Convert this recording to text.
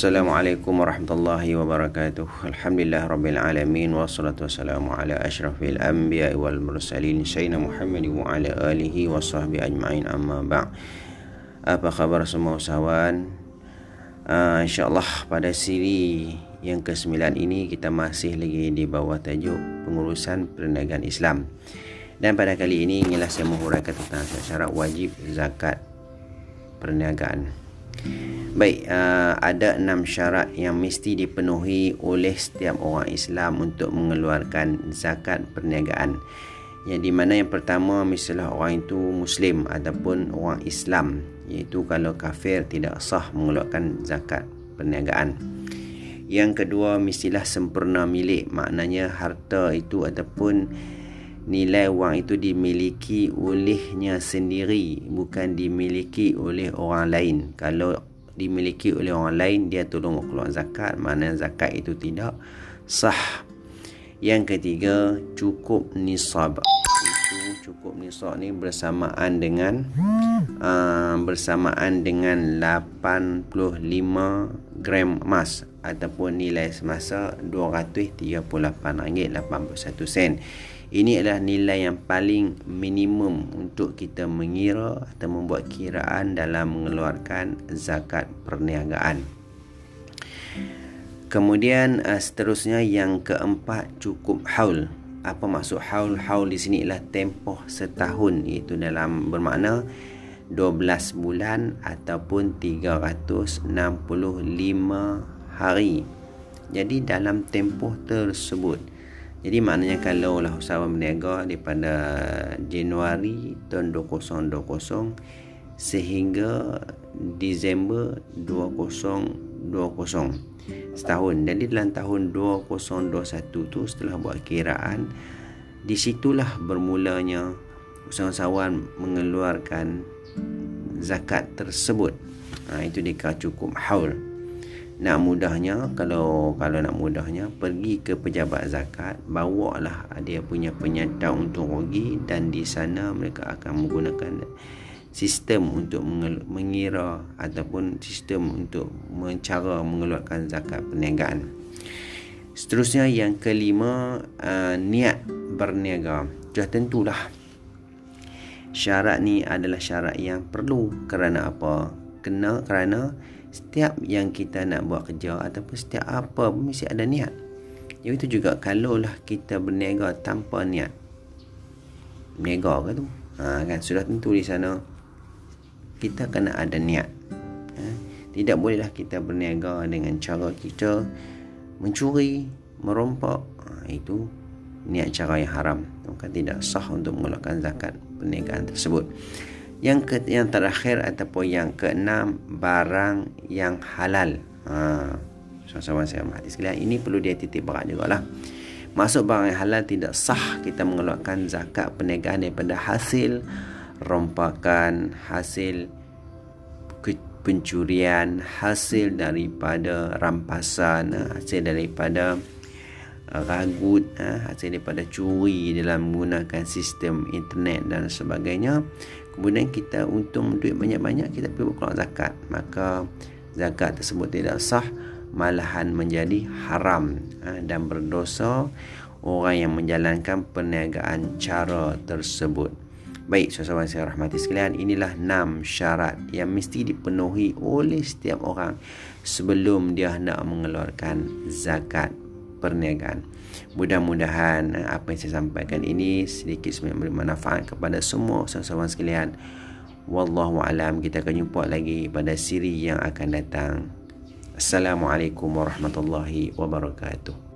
Assalamualaikum warahmatullahi wabarakatuh. Alhamdulillah rabbil alamin, wassalatu wassalamu ala asyrafil anbiya wal mursalin sayyidina Muhammad wa ala alihi washabbi ajmain, amma ba'd. Apa khabar semua usahawan? InsyaAllah pada siri yang ke-9 ini kita masih lagi di bawah tajuk pengurusan perniagaan Islam. Dan pada kali ini inilah saya menghuraikan tentang syarat wajib zakat perniagaan. Baik, ada 6 syarat yang mesti dipenuhi oleh setiap orang Islam untuk mengeluarkan zakat perniagaan. Yang di mana yang pertama, misalnya orang itu Muslim ataupun orang Islam, iaitu kalau kafir tidak sah mengeluarkan zakat perniagaan. Yang kedua, mestilah sempurna milik, maknanya harta itu ataupun nilai wang itu dimiliki olehnya sendiri, bukan dimiliki oleh orang lain. Kalau dimiliki oleh orang lain, dia tolong keluar zakat, mana zakat itu tidak sah. Yang ketiga, cukup nisab. Itu cukup nisab ni bersamaan dengan 85 gram emas ataupun nilai semasa RM238.81. Ini adalah nilai yang paling minimum untuk kita mengira atau membuat kiraan dalam mengeluarkan zakat perniagaan. Kemudian seterusnya yang keempat, cukup haul. Apa maksud haul? Haul di sini ialah tempoh setahun, iaitu dalam bermakna 12 bulan ataupun 365 hari. Jadi dalam tempoh tersebut. Jadi maknanya kalau lah usahawan berniaga daripada Januari tahun 2020 sehingga Disember 2020 setahun. Jadi dalam tahun 2021 tu setelah buat kiraan, di situlah bermulanya usahawan mengeluarkan zakat tersebut. Itu dikira cukup haul. Kalau nak mudahnya pergi ke pejabat zakat, bawalah dia punya penyertaan untung rugi, dan di sana mereka akan menggunakan sistem untuk mengira ataupun sistem untuk mencara mengeluarkan zakat perniagaan. Seterusnya yang kelima, niat berniaga. Sudah tentulah syarat ni adalah syarat yang perlu. Kerana setiap yang kita nak buat kerja ataupun setiap apa mesti ada niat. Itu juga kalaulah kita berniaga tanpa niat, berniaga ke tu? Kan sudah tentu di sana kita kena ada niat. Tidak bolehlah kita berniaga dengan cara kita mencuri, merompak. Itu niat cara yang haram. Maka tidak sah untuk mengeluarkan zakat perniagaan tersebut. Yang terakhir ataupun yang keenam, barang yang halal. Sama-sama saya mati sekalian, ini perlu dia titik berat jugalah. Masuk barang yang halal, tidak sah kita mengeluarkan zakat perniagaan daripada hasil rompakan, hasil pencurian, hasil daripada rampasan, hasil daripada ragut, hasil daripada curi dalam menggunakan sistem internet dan sebagainya. Kemudian kita untung duit banyak-banyak, kita pergi keluar zakat, maka zakat tersebut tidak sah, malahan menjadi haram dan berdosa orang yang menjalankan perniagaan cara tersebut. Baik, saudara saya rahmati sekalian, inilah 6 syarat yang mesti dipenuhi oleh setiap orang sebelum dia hendak mengeluarkan zakat perniagaan. Mudah-mudahan apa yang saya sampaikan ini sedikit sebanyak memberi manfaat kepada semua sahabat-sahabat sekalian. Wallahu alam, kita akan jumpa lagi pada siri yang akan datang. Assalamualaikum warahmatullahi wabarakatuh.